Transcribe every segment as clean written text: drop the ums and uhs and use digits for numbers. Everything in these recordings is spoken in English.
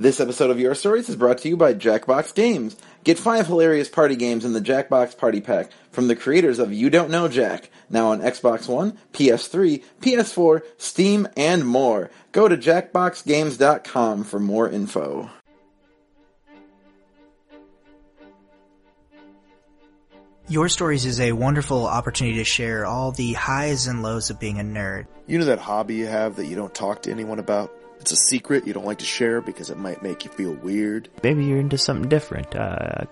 This episode of Your Stories is brought to you by Jackbox Games. Get 5 hilarious party games in the Jackbox Party Pack from the creators of You Don't Know Jack, now on Xbox One, PS3, PS4, Steam, and more. Go to jackboxgames.com for more info. Your Stories is a wonderful opportunity to share all the highs and lows of being a nerd. You know that hobby you have that you don't talk to anyone about? It's a secret you don't like to share because it might make you feel weird. Maybe you're into something different.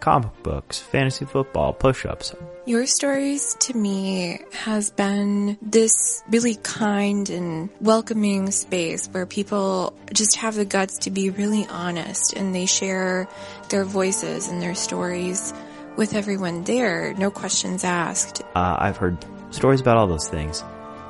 Comic books, fantasy football, push-ups. Your Stories, to me, has been this really kind and welcoming space where people just have the guts to be really honest, and they share their voices and their stories with everyone there. No questions asked. I've heard stories about all those things.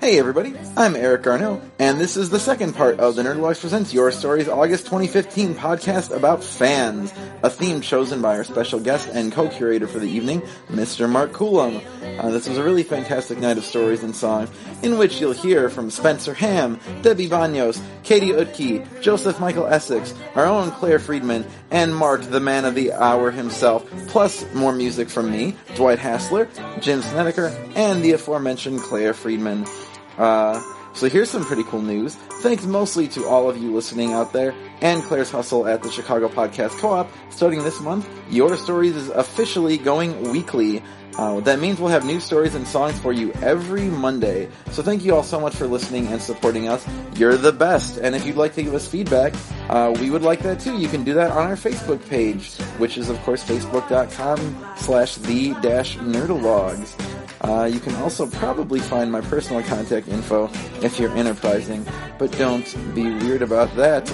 Hey everybody, I'm Eric Garneau, and this is the second part of the Nerdlocks Presents Your Stories August 2015 podcast about fans, a theme chosen by our special guest and co-curator for the evening, Mr. Mark Colomb. This was a really fantastic night of stories and songs, in which you'll hear from Spencer Hamm, Debbie Banos, Katie Utke, Joseph Michael Essex, our own Claire Friedman, and Mark, the man of the hour himself, plus more music from me, Dwight Hassler, Jim Snedeker, and the aforementioned Claire Friedman. So here's some pretty cool news. Thanks mostly to all of you listening out there and Claire's hustle at the Chicago Podcast Co-op. Starting this month, Your Stories is officially going weekly. That means we'll have new stories and songs for you every Monday. So thank you all so much for listening and supporting us. You're the best. And if you'd like to give us feedback, we would like that too. You can do that on our Facebook page, which is, of course, facebook.com/the-nerdologues. You can also probably find my personal contact info if you're enterprising, but don't be weird about that.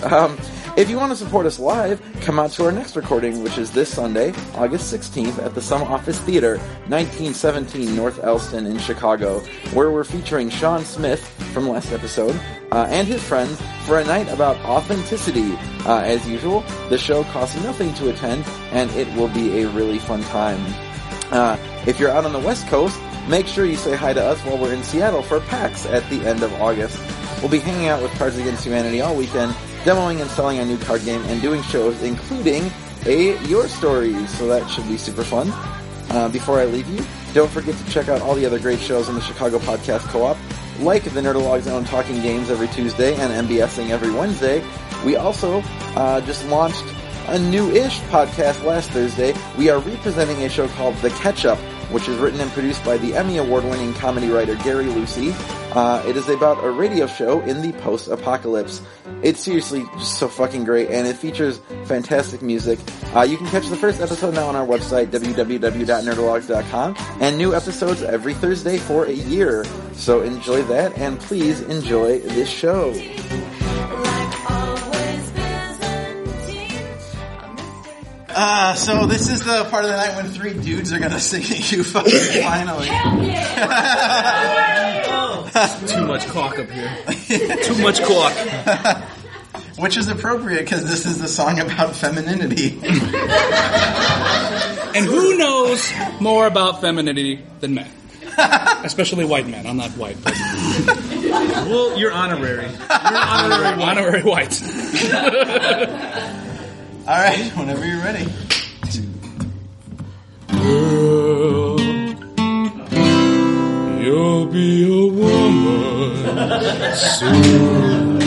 If you want to support us live, come out to our next recording, which is this Sunday, August 16th at the Summer Office Theater, 1917 North Elston in Chicago, where we're featuring Sean Smith from last episode and his friends for a night about authenticity. As usual, the show costs nothing to attend, and it will be a really fun time. If you're out on the West Coast, make sure you say hi to us while we're in Seattle for PAX at the end of August. We'll be hanging out with Cards Against Humanity all weekend, demoing and selling our new card game, and doing shows including a Your Stories, so that should be super fun. Before I leave you, don't forget to check out all the other great shows on the Chicago Podcast Co-op, like the Nerdologues' own Talking Games every Tuesday and MBSing every Wednesday. We also just launched a new-ish podcast last Thursday. We are representing a show called The Ketchup, which is written and produced by the Emmy Award-winning comedy writer Gary Lucy. It is about a radio show in the post-apocalypse. It's seriously just so fucking great, and it features fantastic music. You can catch the first episode now on our website, www.nerdologs.com, and new episodes every Thursday for a year. So enjoy that, and please enjoy this show. So this is the part of the night when three dudes are going to sing at you fucking finally. Too much cock up here. Too much cock. Which is appropriate because this is the song about femininity. And who knows more about femininity than men? Especially white men. I'm not white. But... well, you're honorary. You're honorary white. All right, whenever you're ready. Girl, you'll be a woman soon.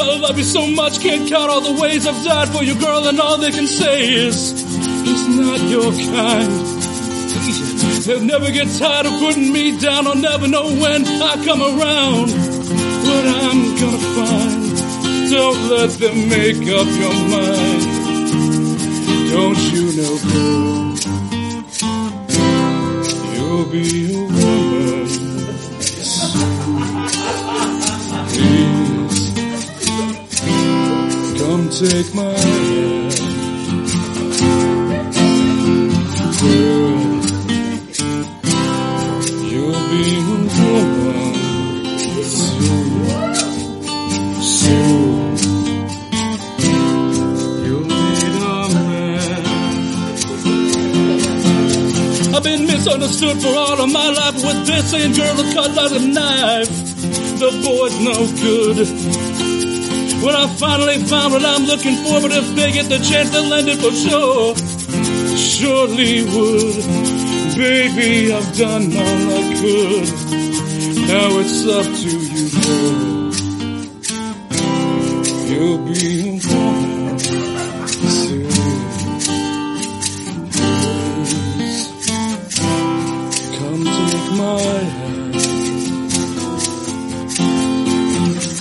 I love you so much, can't count all the ways I've died for you, girl, and all they can say is, it's not your kind. They'll never get tired of putting me down, I'll never know when I come around what I'm gonna find. Don't let them make up your mind. Don't you know, girl, you'll be a woman. Come take my hand, girl, you'll be a woman soon, soon, you'll be a man. I've been misunderstood for all of my life, with this and girl a cut like a knife, the boy's no good. Well, I finally found what I'm looking for, but if they get the chance, they'll end it for sure. Surely would. Baby, I've done all I could. Now it's up to you, girl. You'll be a woman soon. Please, come take my hand,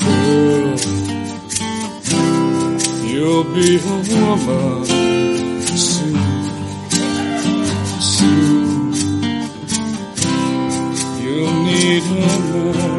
girl. You'll be a woman soon, soon. You'll need a man.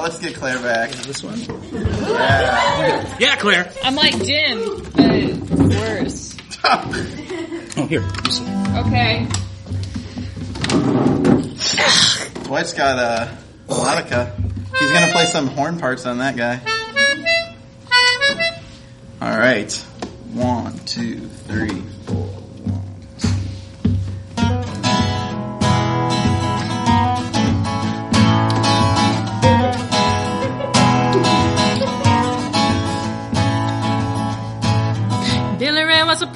Let's get Claire back. This one. Yeah. Yeah, Claire. I'm like Jim, but worse. Oh, here. Okay. Dwight's got a melodica. He's gonna play some horn parts on that guy. All right. 1, 2, 3, 4.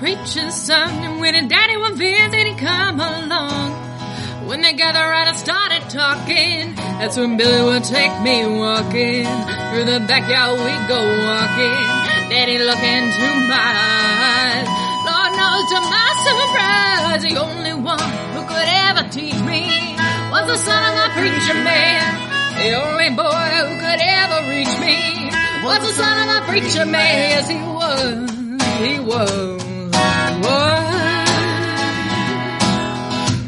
Preacher's son, and when his daddy would visit, he'd come along. When they gathered around and started talking, that's when Billy would take me walking. Through the backyard we'd go walking, daddy look into my eyes. Lord knows to my surprise, the only one who could ever teach me was the son of a preacher man. The only boy who could ever reach me was the son of a preacher man. Yes, he was, he was.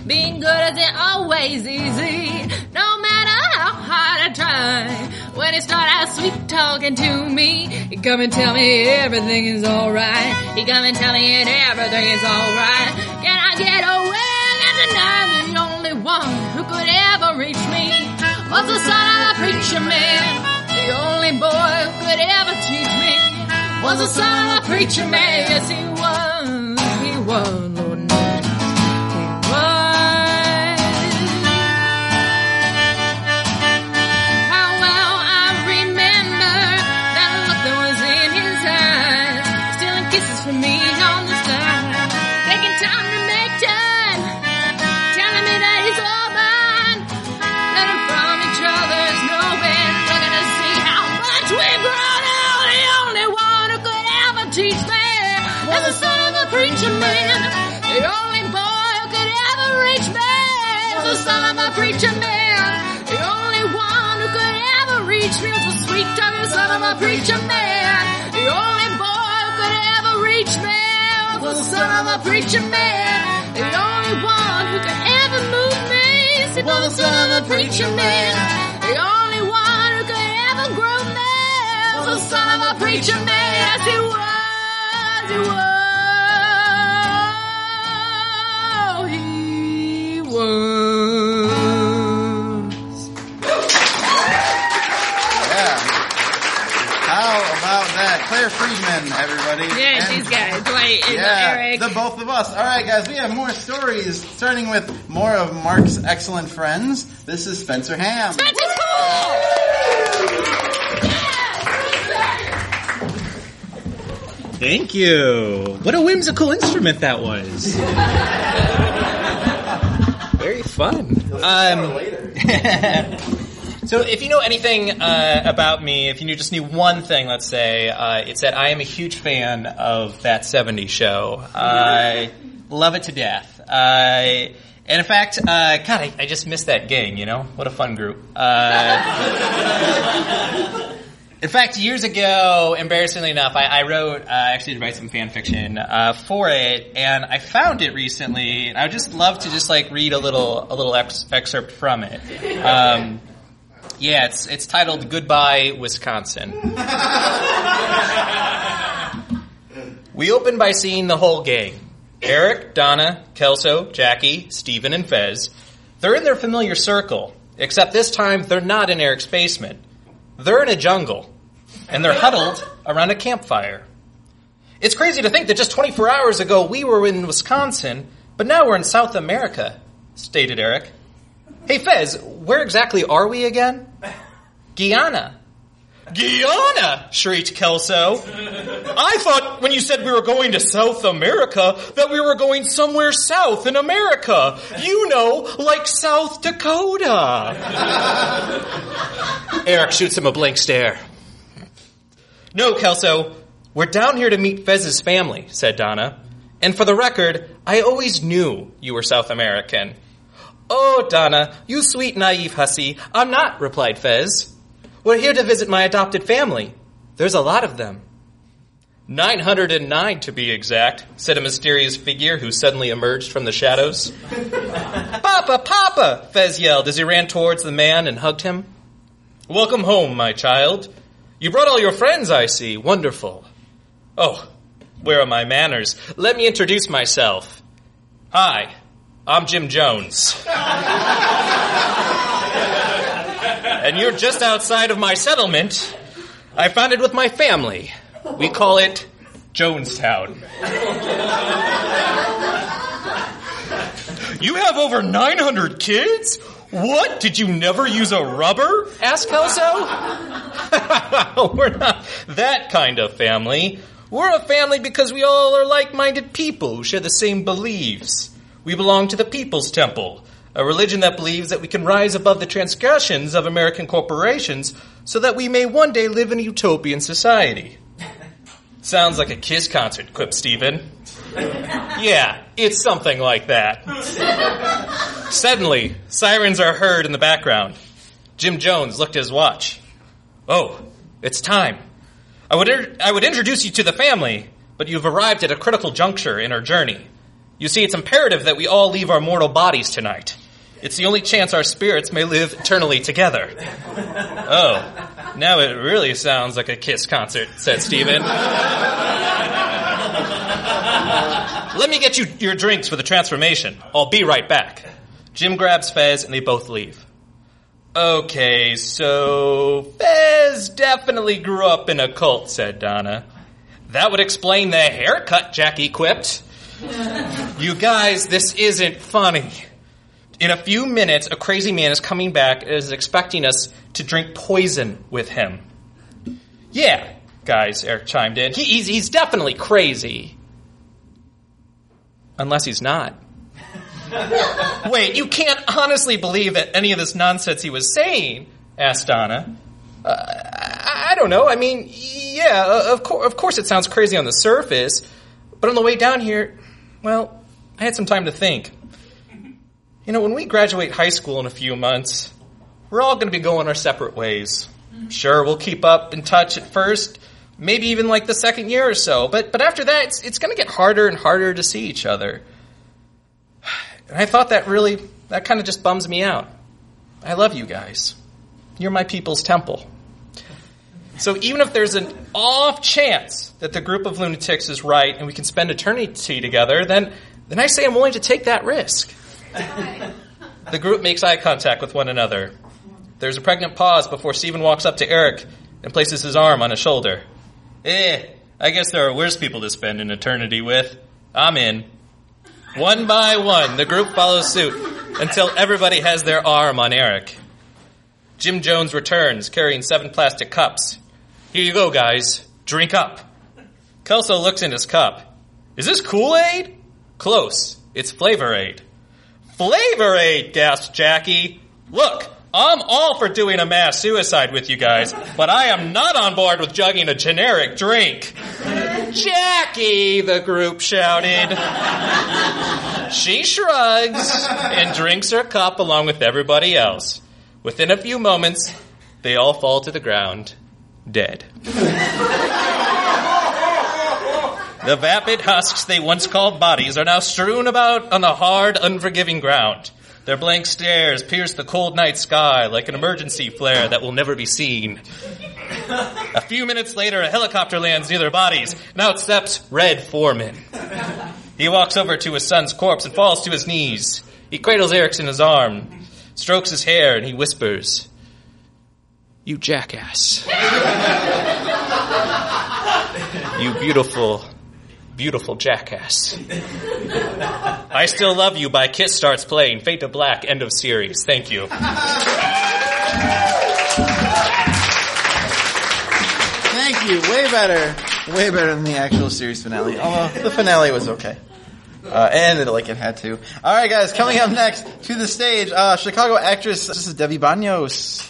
Being good isn't always easy, no matter how hard I try. When he started out sweet talking to me, he'd come and tell me everything is alright. He'd come and tell me everything is alright. Can I get away at the night? The only one who could ever reach me was the son of a preacher man. The only boy who could ever teach me was the son of a preacher man. Yes, he was. One, Lord, no, how well I remember that look that was in his eyes, stealing kisses from me on the side, taking time to make time, telling me that he's all mine, learning from each other's knowing, looking to see how much we've grown out. The only one who could ever teach me was the son of a preacher man. The only boy who could ever reach me was the son of a preacher man. The only one who could ever reach me was the sweet tongue of the son of a preacher man. The only son of a preacher man, the only one who could ever move me. Said, I'm the son of a preacher man, the only one who could ever grow me. I'm the son of a preacher man. Yes, he was, he was, he was. Yeah. How about that? Claire Friedman, everybody. Yeah, and these guys, Dwight and Eric. The both of us. All right, guys, we have more stories, starting with more of Mark's excellent friends. This is Spencer Hamm. Spencer's cool! Thank you. What a whimsical instrument that was. Very fun. So if you know anything about me, if you just knew one thing, let's say, it's that I am a huge fan of That 70s Show. I love it to death. And in fact, God, I just missed that gang, you know? What a fun group. In fact, years ago, embarrassingly enough, I actually did write some fan fiction for it, and I found it recently, and I would just love to just like read a little excerpt from it. It's titled Goodbye, Wisconsin. We open by seeing the whole gang. Eric, Donna, Kelso, Jackie, Steven, and Fez. They're in their familiar circle, except this time they're not in Eric's basement. They're in a jungle, and they're huddled around a campfire. It's crazy to think that just 24 hours ago we were in Wisconsin, but now we're in South America, stated Eric. Hey, Fez, where exactly are we again? Guyana. Guyana, shrieked Kelso. I thought when you said we were going to South America that we were going somewhere south in America. You know, like South Dakota. Eric shoots him a blank stare. No, Kelso, we're down here to meet Fez's family, said Donna. And for the record, I always knew you were South American. Oh, Donna, you sweet naive hussy. I'm not, replied Fez. We're here to visit my adopted family. There's a lot of them. 909 to be exact, said a mysterious figure who suddenly emerged from the shadows. Papa, Papa, Fez yelled as he ran towards the man and hugged him. Welcome home, my child. You brought all your friends, I see. Wonderful. Oh, where are my manners? Let me introduce myself. Hi, I'm Jim Jones. And you're just outside of my settlement. I found it with my family. We call it Jonestown. You have over 900 kids? What? Did you never use a rubber? Asked Kelso. We're not that kind of family. We're a family because we all are like-minded people who share the same beliefs. We belong to the People's Temple, a religion that believes that we can rise above the transgressions of American corporations so that we may one day live in a utopian society. Sounds like a Kiss concert, quipped Steven. Yeah, it's something like that. Suddenly, sirens are heard in the background. Jim Jones looked at his watch. Oh, it's time. I would introduce you to the family, but you've arrived at a critical juncture in our journey. You see, it's imperative that we all leave our mortal bodies tonight. It's the only chance our spirits may live eternally together. Oh, now it really sounds like a Kiss concert, said Steven. Let me get you your drinks for the transformation. I'll be right back. Jim grabs Fez, and they both leave. Okay, so Fez definitely grew up in a cult, said Donna. That would explain the haircut, Jackie quipped. You guys, this isn't funny. In a few minutes, a crazy man is coming back and is expecting us to drink poison with him. Yeah, guys, Eric chimed in. He's definitely crazy. Unless he's not. Wait, you can't honestly believe that any of this nonsense he was saying, asked Donna. I don't know. I mean, yeah, of course it sounds crazy on the surface. But on the way down here, well, I had some time to think. You know, when we graduate high school in a few months, we're all going to be going our separate ways. Sure, we'll keep up in touch at first, maybe even like the second year or so. But after that, it's going to get harder and harder to see each other. And I thought that kind of just bums me out. I love you guys. You're my people's temple. So even if there's an off chance that the group of lunatics is right and we can spend eternity together, then I say I'm willing to take that risk. The group makes eye contact with one another. There's a pregnant pause before Stephen walks up to Eric and places his arm on his shoulder. I guess there are worse people to spend an eternity with. I'm in. One by one, the group follows suit until everybody has their arm on Eric. Jim Jones returns, carrying 7 plastic cups. Here you go, guys. Drink up. Kelso looks in his cup. Is this Kool-Aid? Close. It's Flavor Aid. Flavor Aid, gasped Jackie. Look, I'm all for doing a mass suicide with you guys, but I am not on board with jugging a generic drink. Jackie, the group shouted. She shrugs and drinks her cup along with everybody else. Within a few moments, they all fall to the ground, dead. The vapid husks they once called bodies are now strewn about on the hard, unforgiving ground. Their blank stares pierce the cold night sky like an emergency flare that will never be seen. A few minutes later, a helicopter lands near their bodies, and out steps Red Foreman. He walks over to his son's corpse and falls to his knees. He cradles Eric in his arm, strokes his hair, and he whispers, "You jackass. You beautiful, beautiful jackass. I Still Love You by Kiss starts playing. Fade to black. End of series. Thank you." Thank you. Way better than the actual series finale. Although the finale was okay. And it had to. All right, guys, coming up next to the stage, Chicago actress, this is Debbie Banos.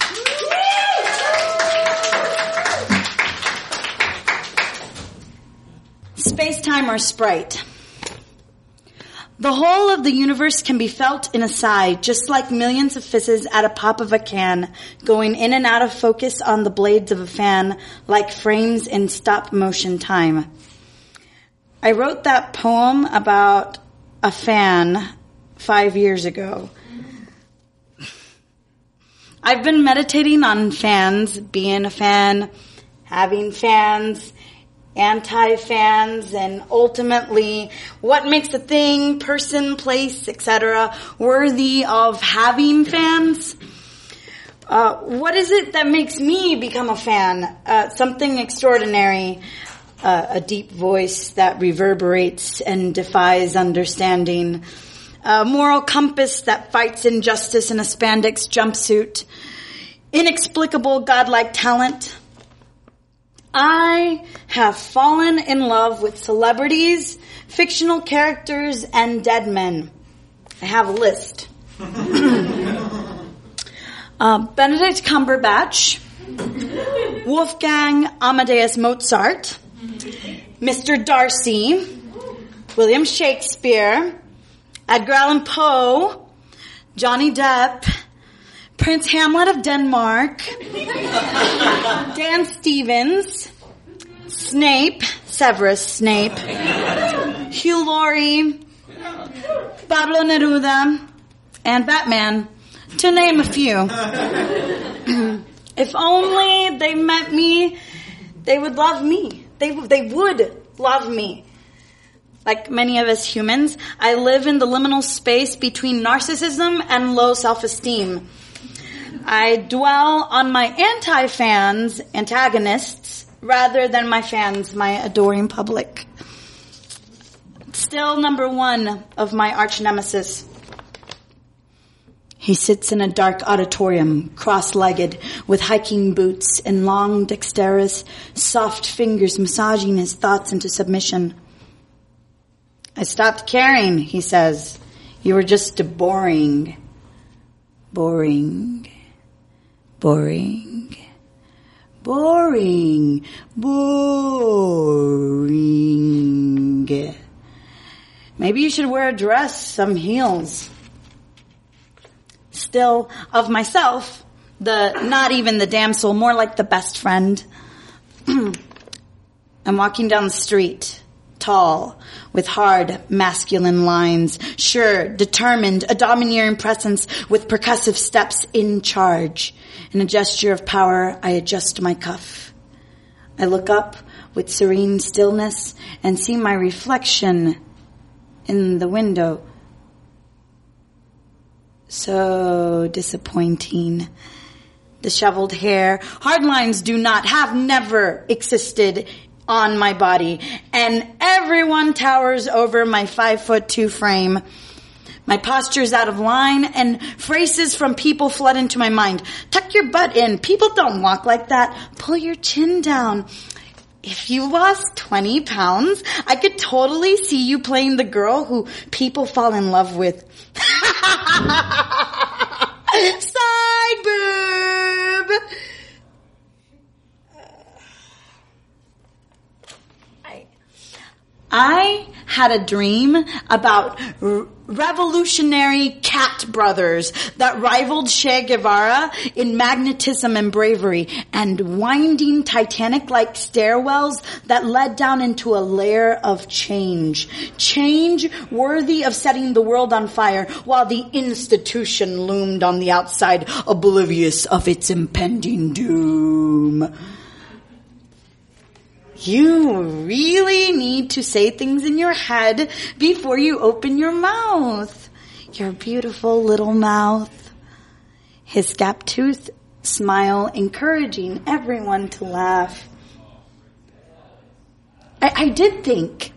Space time or Sprite. The whole of the universe can be felt in a sigh, just like millions of fizzes at a pop of a can, going in and out of focus on the blades of a fan, like frames in stop motion time. I wrote that poem about a fan 5 years ago. I've been meditating on fans, being a fan, having fans, anti-fans, and ultimately what makes a thing, person, place, etc. worthy of having fans. What is it that makes me become a fan? Something extraordinary. A deep voice that reverberates and defies understanding, a moral compass that fights injustice in a spandex jumpsuit, inexplicable godlike talent. I have fallen in love with celebrities, fictional characters, and dead men. I have a list. Benedict Cumberbatch, Wolfgang Amadeus Mozart, Mr. Darcy, William Shakespeare, Edgar Allan Poe, Johnny Depp, Prince Hamlet of Denmark, Dan Stevens, Snape, Severus Snape, Hugh Laurie, Pablo Neruda, and Batman, to name a few. If only they met me, they would love me. They would love me. Like many of us humans, I live in the liminal space between narcissism and low self-esteem. I dwell on my anti-fans, antagonists, rather than my fans, my adoring public. Still number one of my arch nemesis. He sits in a dark auditorium, cross-legged, with hiking boots and long, dexterous, soft fingers massaging his thoughts into submission. "I stopped caring," he says. "You were just boring. Boring. Boring. Boring. Boring. Maybe you should wear a dress, some heels." Still, of myself, the not even the damsel, more like the best friend. I'm walking down the street, tall, with hard, masculine lines, sure, determined, a domineering presence with percussive steps in charge. In a gesture of power, I adjust my cuff. I look up with serene stillness and see my reflection in the window. So disappointing. Disheveled hair, hard lines do not, have never existed on my body, and everyone towers over my 5'2" frame. My posture's out of line, and phrases from people flood into my mind. Tuck your butt in. People don't walk like that. Pull your chin down. If you lost 20 pounds, I could totally see you playing the girl who people fall in love with. Side boob! I had a dream about revolutionary cat brothers that rivaled Che Guevara in magnetism and bravery, and winding Titanic-like stairwells that led down into a layer of change. Change worthy of setting the world on fire, while the institution loomed on the outside, oblivious of its impending doom. You really need to say things in your head before you open your mouth. Your beautiful little mouth. His gap-toothed smile encouraging everyone to laugh. I did think.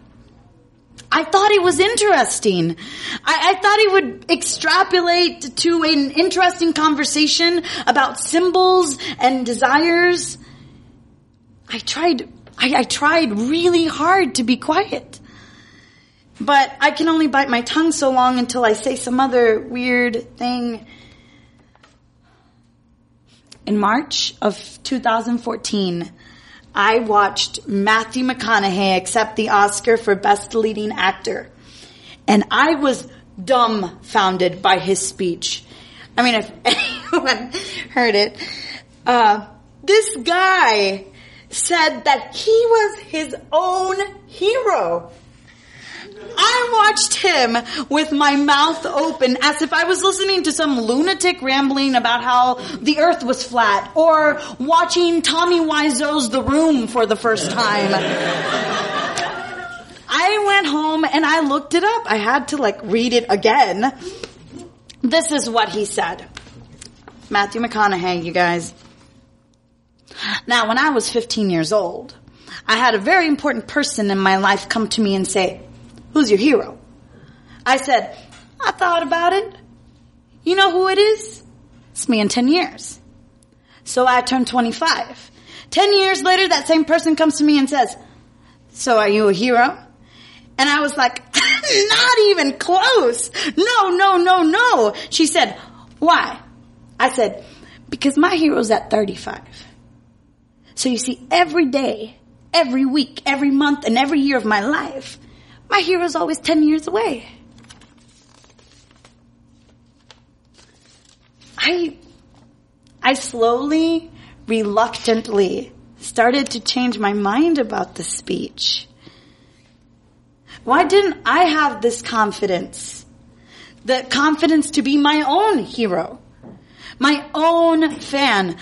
I thought it was interesting. I thought he would extrapolate to an interesting conversation about symbols and desires. I tried really hard to be quiet, but I can only bite my tongue so long until I say some other weird thing. In March of 2014, I watched Matthew McConaughey accept the Oscar for Best Leading Actor, and I was dumbfounded by his speech. I mean, if anyone heard it, this guy said that he was his own hero. I watched him with my mouth open as if I was listening to some lunatic rambling about how the earth was flat, or watching Tommy Wiseau's The Room for the first time. I went home and I looked it up. I had to read it again. This is what he said. Matthew McConaughey, you guys. Now, when I was 15 years old, I had a very important person in my life come to me and say, "Who's your hero?" I said, "I thought about it. You know who it is? It's me in 10 years. So I turned 25. 10 years later, that same person comes to me and says, "So are you a hero?" And I was like, "Not even close. No. She said, "Why?" I said, "Because my hero's at 35. So you see, every day, every week, every month, and every year of my life, my hero's always 10 years away." I slowly, reluctantly started to change my mind about the speech. Why didn't I have this confidence? The confidence to be my own hero. My own fan.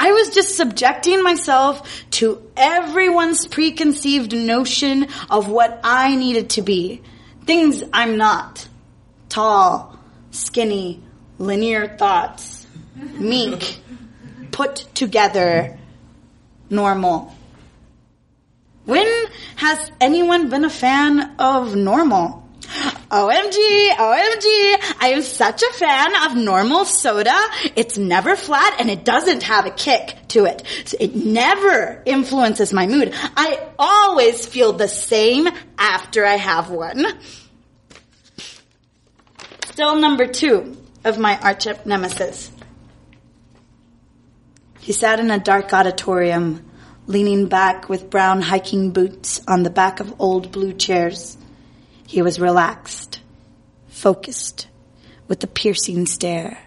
I was just subjecting myself to everyone's preconceived notion of what I needed to be. Things I'm not. Tall, skinny, linear thoughts, meek, put together, normal. When has anyone been a fan of normal? OMG, I am such a fan of normal soda. It's never flat and it doesn't have a kick to it. So it never influences my mood. I always feel the same after I have one. Still number two of my arch nemesis. He sat in a dark auditorium, leaning back with brown hiking boots on the back of old blue chairs. He was relaxed, focused, with a piercing stare.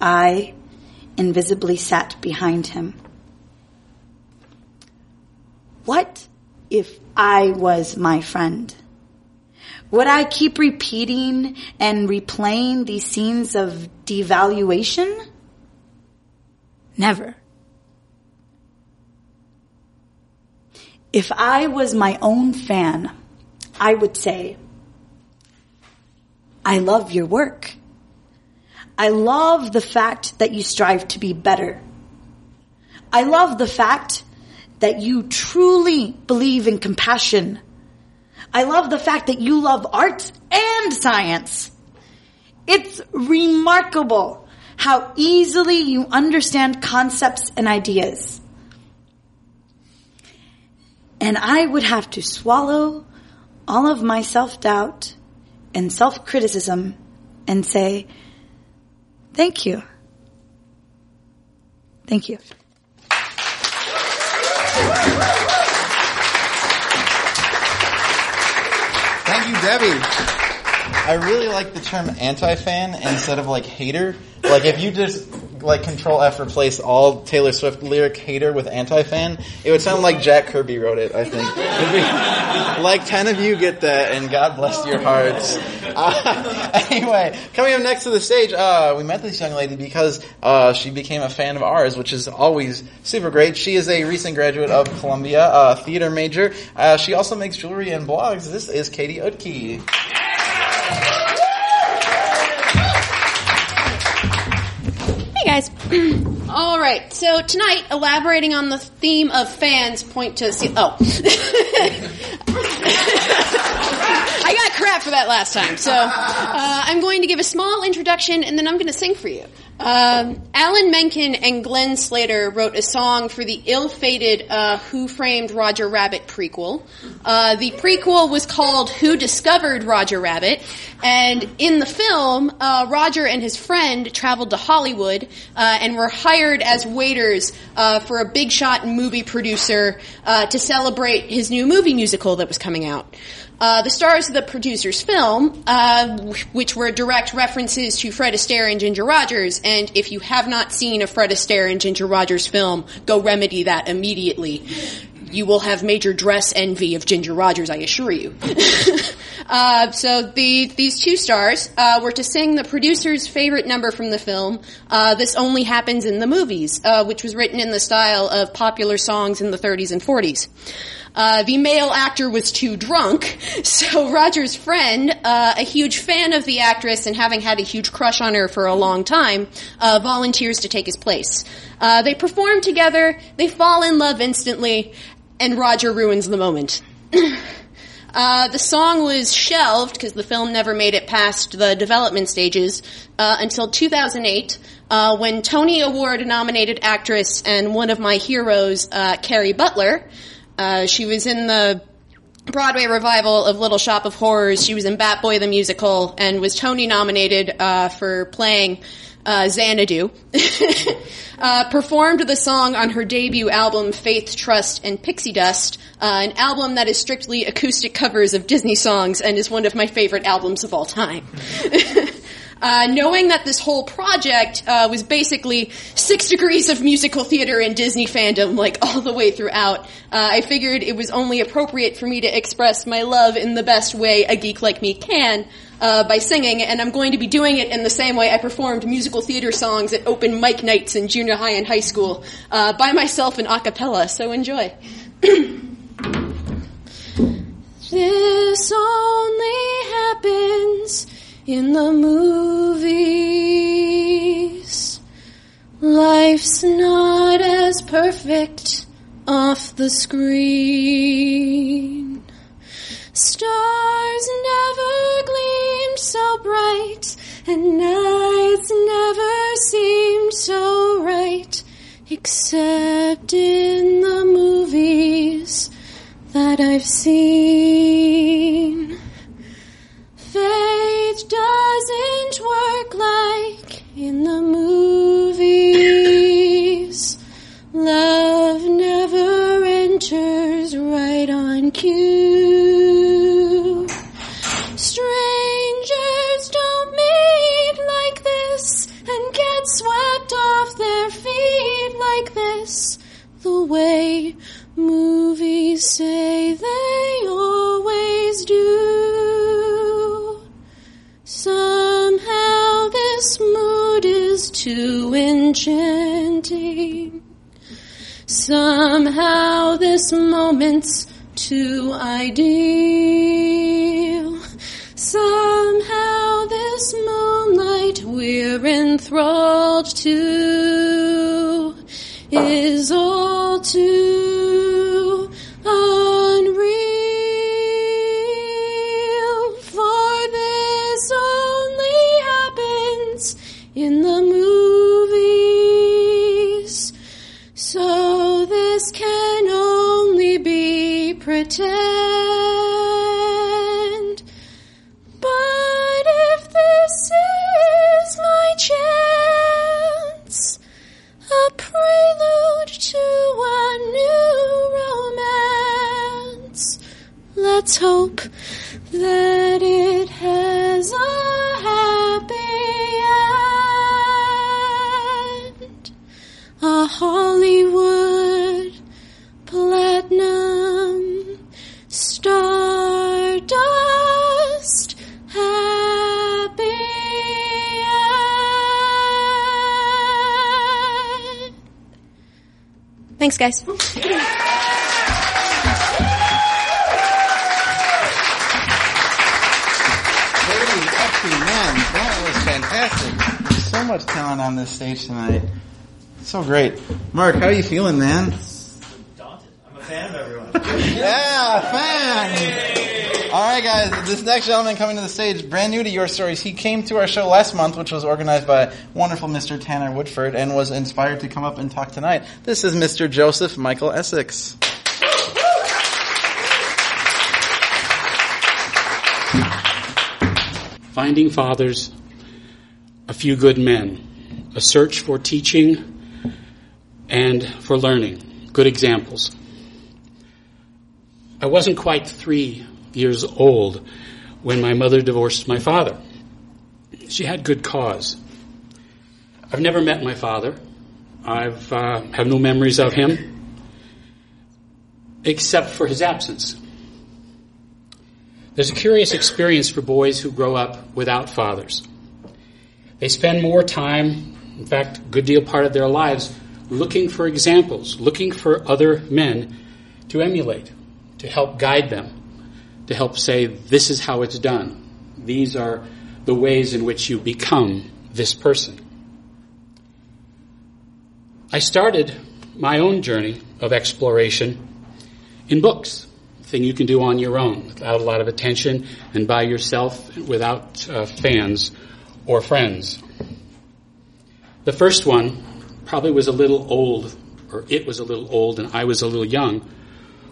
I invisibly sat behind him. What if I was my friend? Would I keep repeating and replaying these scenes of devaluation? Never. If I was my own fan, I would say, I love your work. I love the fact that you strive to be better. I love the fact that you truly believe in compassion. I love the fact that you love arts and science. It's remarkable how easily you understand concepts and ideas. And I would have to swallow all of my self-doubt and self-criticism and say, thank you. Thank you. Thank you, Debbie. I really like the term anti-fan instead of like hater. Like if you just like Control F replace all Taylor Swift lyric hater with anti-fan, it would sound like Jack Kirby wrote it, I think. Like 10 of you get that, and God bless your hearts. Anyway, coming up next to the stage, we met this young lady because she became a fan of ours, which is always super great. She is a recent graduate of Columbia, theater major. She also makes jewelry and blogs. This is Katie Utke. Hey guys. All right. So tonight, elaborating on the theme of fans, point to the ceiling. I got crap for that last time, so I'm going to give a small introduction, and then I'm going to sing for you. Alan Menken and Glenn Slater wrote a song for the ill-fated Who Framed Roger Rabbit prequel. The prequel was called Who Discovered Roger Rabbit, and in the film, Roger and his friend traveled to Hollywood and were hired as waiters for a big-shot movie producer to celebrate his new movie musical that was coming out. The stars of the producer's film, which were direct references to Fred Astaire and Ginger Rogers, and if you have not seen a Fred Astaire and Ginger Rogers film, go remedy that immediately. You will have major dress envy of Ginger Rogers, I assure you. So these two stars were to sing the producer's favorite number from the film, This Only Happens in the Movies, which was written in the style of popular songs in the 30s and 40s. The male actor was too drunk, so Roger's friend, a huge fan of the actress and having had a huge crush on her for a long time, volunteers to take his place. They perform together, they fall in love instantly, and Roger ruins the moment. The song was shelved because the film never made it past the development stages until 2008, when Tony Award-nominated actress and one of my heroes, Carrie Butler. She was in the Broadway revival of Little Shop of Horrors. She was in Bat Boy the Musical and was Tony nominated for playing Xanadu. Performed the song on her debut album Faith, Trust, and Pixie Dust, an album that is strictly acoustic covers of Disney songs and is one of my favorite albums of all time. Knowing that this whole project was basically 6 degrees of musical theater and Disney fandom, like all the way throughout, I figured it was only appropriate for me to express my love in the best way a geek like me can by singing, and I'm going to be doing it in the same way I performed musical theater songs at open mic nights in junior high and high school by myself in a cappella, so enjoy. This only happens in the movies. Life's not as perfect off the screen. Stars never gleamed so bright, and nights never seemed so right, except in the movies that I've seen. Faith doesn't work like in the movies. Love never enters right on cue. Strangers don't meet like this and get swept off their feet like this, the way movies say that. too enchanting. Somehow this moment's too ideal. Somehow this moonlight we're enthralled to is all too unreal. For this only happens in the movies, so this can only be pretend. Chance, a prelude to a new romance. Let's hope that it has a happy end. A Hollywood platinum stardust Thanks, guys. That was fantastic. There's so much talent on this stage tonight. It's so great. Mark, how are you feeling, man? Daunted. I'm a fan of everyone. Yeah, fan. Yay. All right, guys. This next gentleman coming to the stage, brand new to Your Stories. He came to our show last month, which was organized by wonderful Mr. Tanner Woodford, and was inspired to come up and talk tonight. This is Mr. Joseph Michael Essex. Finding Fathers, A Few Good Men, a search for teaching and for learning. Good examples. I wasn't quite 3 years old when my mother divorced my father. She had good cause. I've never met my father. I've have no memories of him, except for his absence. There's a curious experience for boys who grow up without fathers. They spend more time, in fact, a good deal part of their lives, looking for examples, looking for other men to emulate, to help guide them, to help say, this is how it's done. These are the ways in which you become this person. I started my own journey of exploration in books, a thing you can do on your own without a lot of attention and by yourself, without fans or friends. The first one probably was a little old, or it was a little old and I was a little young,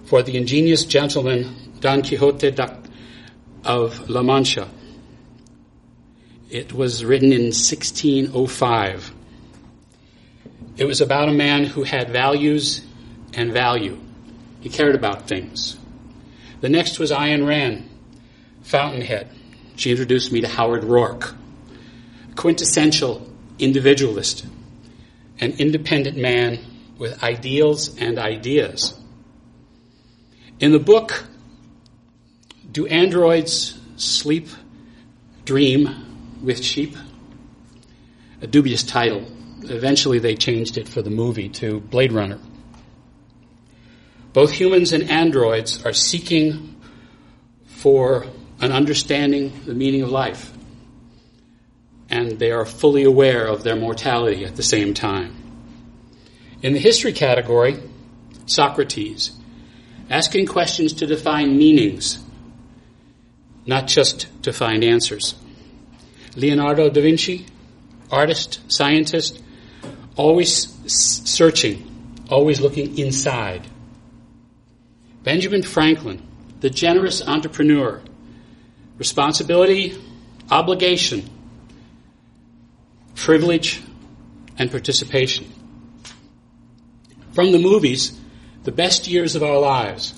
for the ingenious gentleman Don Quixote of La Mancha. It was written in 1605. It was about a man who had values and value. He cared about things. The next was Ayn Rand, Fountainhead. She introduced me to Howard Roark, quintessential individualist, an independent man with ideals and ideas. In the book, Do Androids Sleep, Dream with Sheep? A dubious title. Eventually they changed it for the movie to Blade Runner. Both humans and androids are seeking for an understanding of the meaning of life, and they are fully aware of their mortality at the same time. In the history category, Socrates, asking questions to define meanings, not just to find answers. Leonardo da Vinci, artist, scientist, always searching, always looking inside. Benjamin Franklin, the generous entrepreneur. Responsibility, obligation, privilege, and participation. From the movies, the best years of our lives.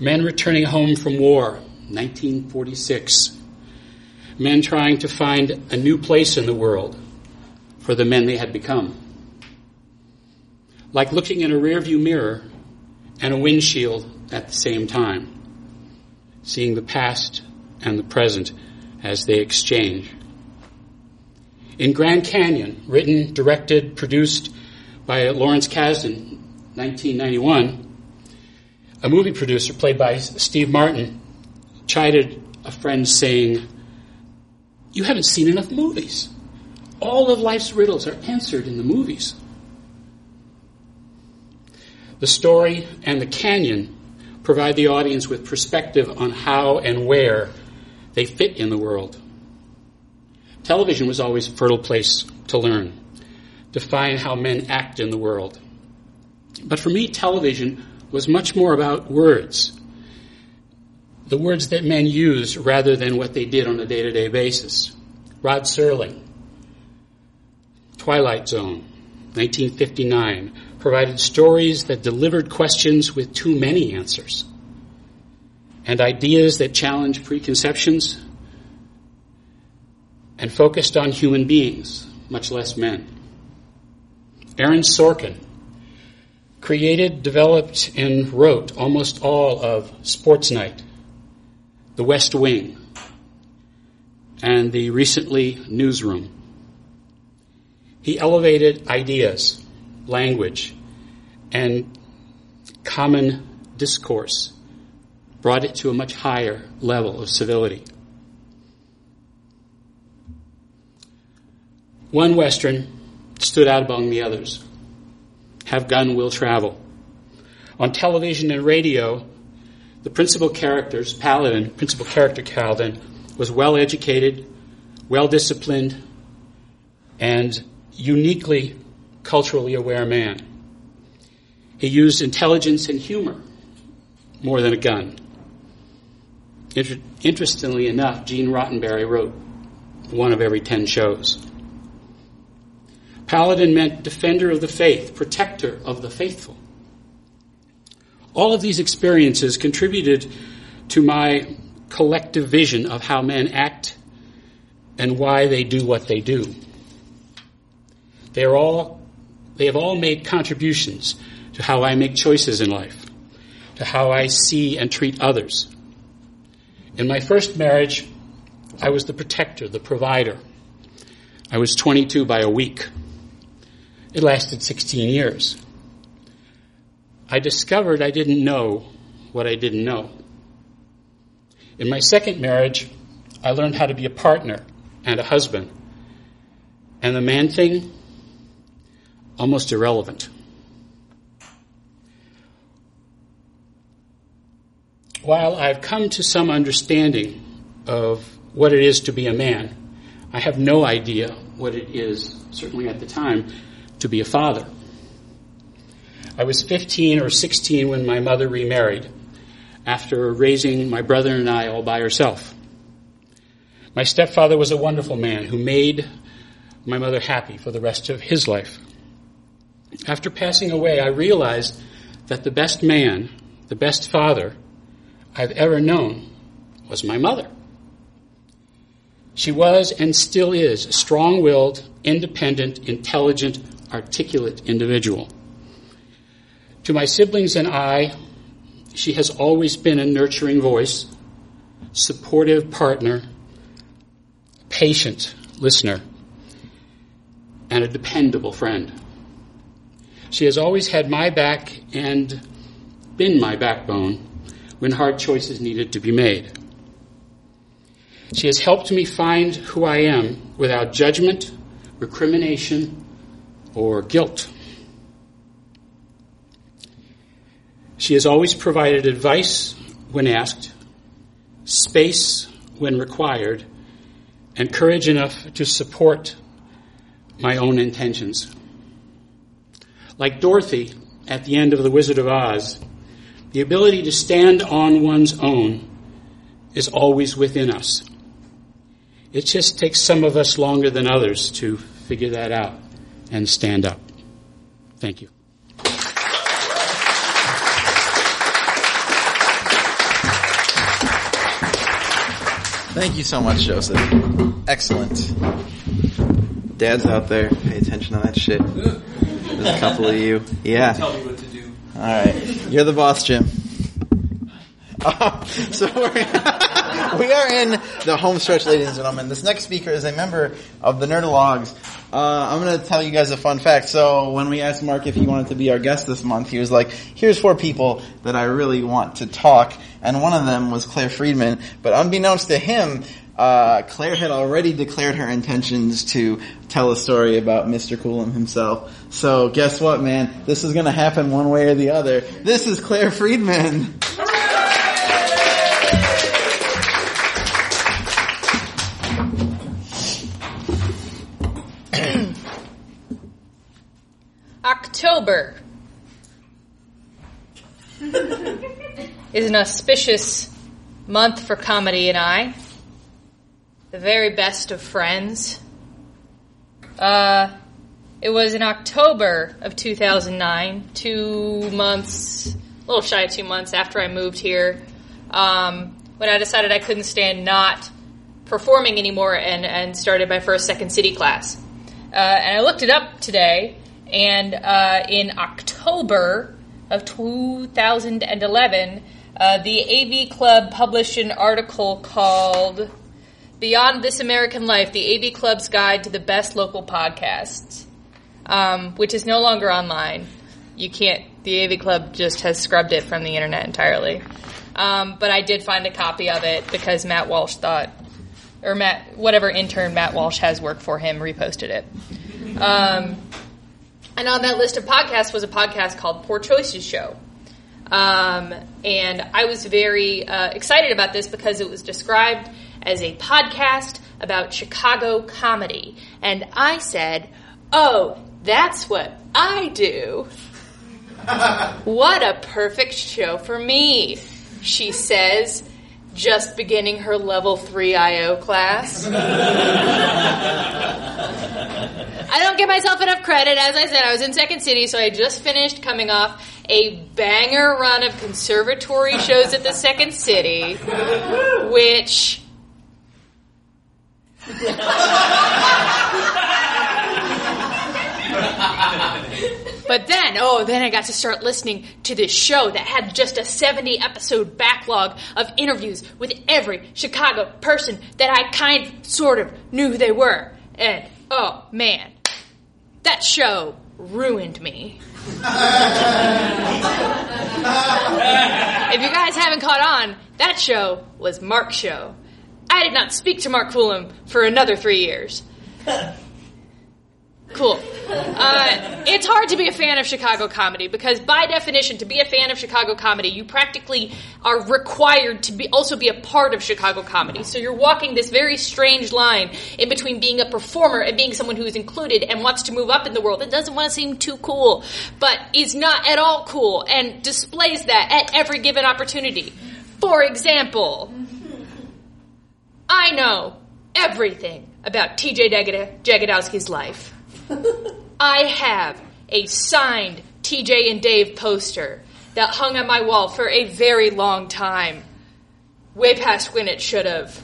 Men returning home from war, 1946. Men trying to find a new place in the world for the men they had become. Like looking in a rearview mirror and a windshield at the same time, seeing the past and the present as they exchange. in Grand Canyon, written, directed, produced by Lawrence Kasdan, 1991, a movie producer played by Steve Martin chided a friend saying, "You haven't seen enough movies. All of life's riddles are answered in the movies." The story and the canyon provide the audience with perspective on how and where they fit in the world. Television was always a fertile place to learn, define how men act in the world. But for me, television was much more about words, the words that men used rather than what they did on a day-to-day basis. Rod Serling, Twilight Zone, 1959, provided stories that delivered questions with too many answers and ideas that challenged preconceptions and focused on human beings, much less men. Aaron Sorkin created, developed, and wrote almost all of Sports Night, The West Wing, and the recently Newsroom. He elevated ideas, language, and common discourse, brought it to a much higher level of civility. One Western stood out among the others. Have Gun, Will Travel. On television and radio, the principal character, Paladin, was well-educated, well-disciplined, and uniquely culturally aware man. He used intelligence and humor more than a gun. Interestingly enough, Gene Roddenberry wrote one of every 10 shows. Paladin meant defender of the faith, protector of the faithful. All of these experiences contributed to my collective vision of how men act and why they do what they do. They have all made contributions to how I make choices in life, to how I see and treat others. In my first marriage, I was the protector, the provider. I was 22 by a week. It lasted 16 years. I discovered I didn't know what I didn't know. In my second marriage, I learned how to be a partner and a husband. And the man thing, almost irrelevant. While I've come to some understanding of what it is to be a man, I have no idea what it is, certainly at the time, to be a father. I was 15 or 16 when my mother remarried, after raising my brother and I all by herself. My stepfather was a wonderful man who made my mother happy for the rest of his life. After passing away, I realized that the best man, the best father I've ever known was my mother. She was and still is a strong-willed, independent, intelligent, articulate individual. To my siblings and I, she has always been a nurturing voice, supportive partner, patient listener, and a dependable friend. She has always had my back and been my backbone when hard choices needed to be made. She has helped me find who I am without judgment, recrimination, or guilt. She has always provided advice when asked, space when required, and courage enough to support my own intentions. Like Dorothy at the end of The Wizard of Oz, the ability to stand on one's own is always within us. It just takes some of us longer than others to figure that out and stand up. Thank you. Thank you so much, Joseph. Excellent. Dads out there, pay attention to that shit. There's a couple of you. Yeah. Tell me what to do. All right. You're the boss, Jim. So we're We are in the home stretch, ladies and gentlemen. This next speaker is a member of the Nerdologues. I'm going to tell you guys a fun fact. So when we asked Mark if he wanted to be our guest this month, he was like, here's 4 people that I really want to talk. And one of them was Claire Friedman. But unbeknownst to him, Claire had already declared her intentions to tell a story about Mr. Colomb himself. So guess what, man? This is going to happen one way or the other. This is Claire Friedman. October is an auspicious month for comedy and I, the very best of friends. It was in October of 2009, 2 months, a little shy of 2 months after I moved here, when I decided I couldn't stand not performing anymore and started my first Second City class. And I looked it up today. And in October of 2011, the AV Club published an article called Beyond This American Life, the AV Club's Guide to the Best Local Podcasts, which is no longer online. You can't, the AV Club just has scrubbed it from the internet entirely. But I did find a copy of it because Matt Walsh thought, or Matt, whatever intern Matt Walsh has worked for him, reposted it. And on that list of podcasts was a podcast called Poor Choices Show. And I was very excited about this because it was described as a podcast about Chicago comedy. And I said, oh, that's what I do. What a perfect show for me, she says, just beginning her level 3 IO class. I don't give myself enough credit. As I said, I was in Second City, so I just finished coming off a banger run of conservatory shows at the Second City, which... But then, then I got to start listening to this show that had just a 70-episode backlog of interviews with every Chicago person that I sort of knew who they were. And, oh, man, that show ruined me. If you guys haven't caught on, that show was Mark's show. I did not speak to Mark Colomb for another 3 years. Cool. It's hard to be a fan of Chicago comedy because by definition, to be a fan of Chicago comedy, you practically are required to also be a part of Chicago comedy. So you're walking this very strange line in between being a performer and being someone who is included and wants to move up in the world and doesn't want to seem too cool, but is not at all cool and displays that at every given opportunity. For example, I know everything about TJ Jagodowski's life. I have a signed TJ and Dave poster that hung on my wall for a very long time, way past when it should have,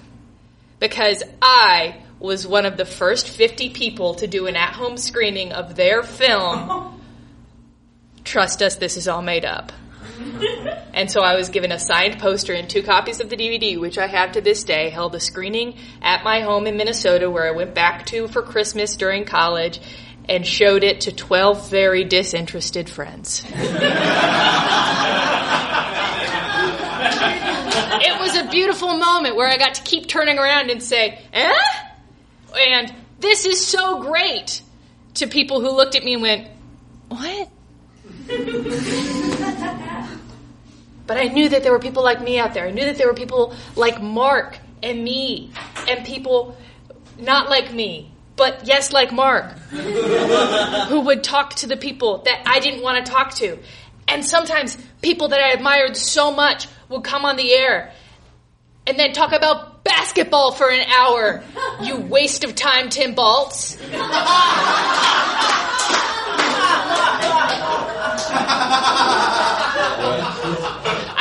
because I was one of the first 50 people to do an at-home screening of their film, Trust Us, This Is All Made Up. And so I was given a signed poster and 2 copies of the DVD, which I have to this day, held a screening at my home in Minnesota where I went back to for Christmas during college and showed it to 12 very disinterested friends. It was a beautiful moment where I got to keep turning around and say, eh? And this is so great to people who looked at me and went, what? But I knew that there were people like me out there. I knew that there were people like Mark and me and people not like me, but yes, like Mark, who would talk to the people that I didn't want to talk to. And sometimes people that I admired so much would come on the air and then talk about basketball for an hour. You waste of time, Tim Baltz.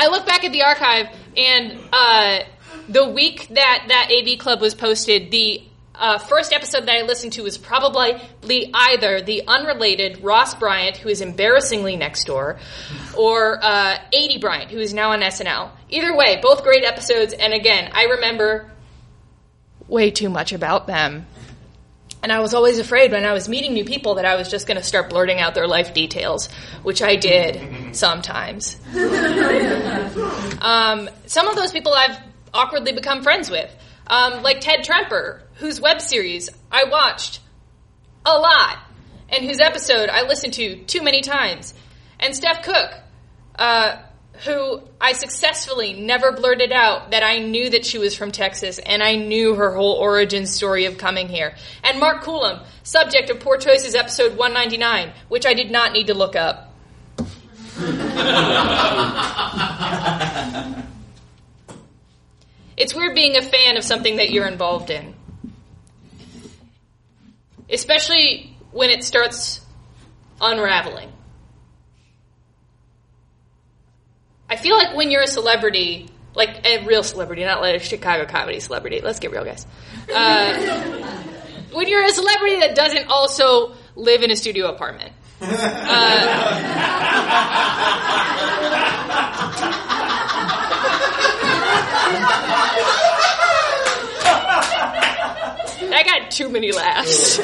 I look back at the archive, and the week that AV Club was posted, the first episode that I listened to was probably either the unrelated Ross Bryant, who is embarrassingly next door, or 80 Bryant, who is now on SNL. Either way, both great episodes, and again, I remember way too much about them. And I was always afraid when I was meeting new people that I was just going to start blurting out their life details, which I did sometimes. Some of those people I've awkwardly become friends with, like Ted Tremper, whose web series I watched a lot and whose episode I listened to too many times, and Steph Cook, who I successfully never blurted out that I knew that she was from Texas and I knew her whole origin story of coming here. And Mark Colomb, subject of Poor Choices episode 199, which I did not need to look up. It's weird being a fan of something that you're involved in. Especially when it starts unraveling. I feel like when you're a celebrity, like a real celebrity, not like a Chicago comedy celebrity. Let's get real, guys. When you're a celebrity that doesn't also live in a studio apartment. I got too many laughs.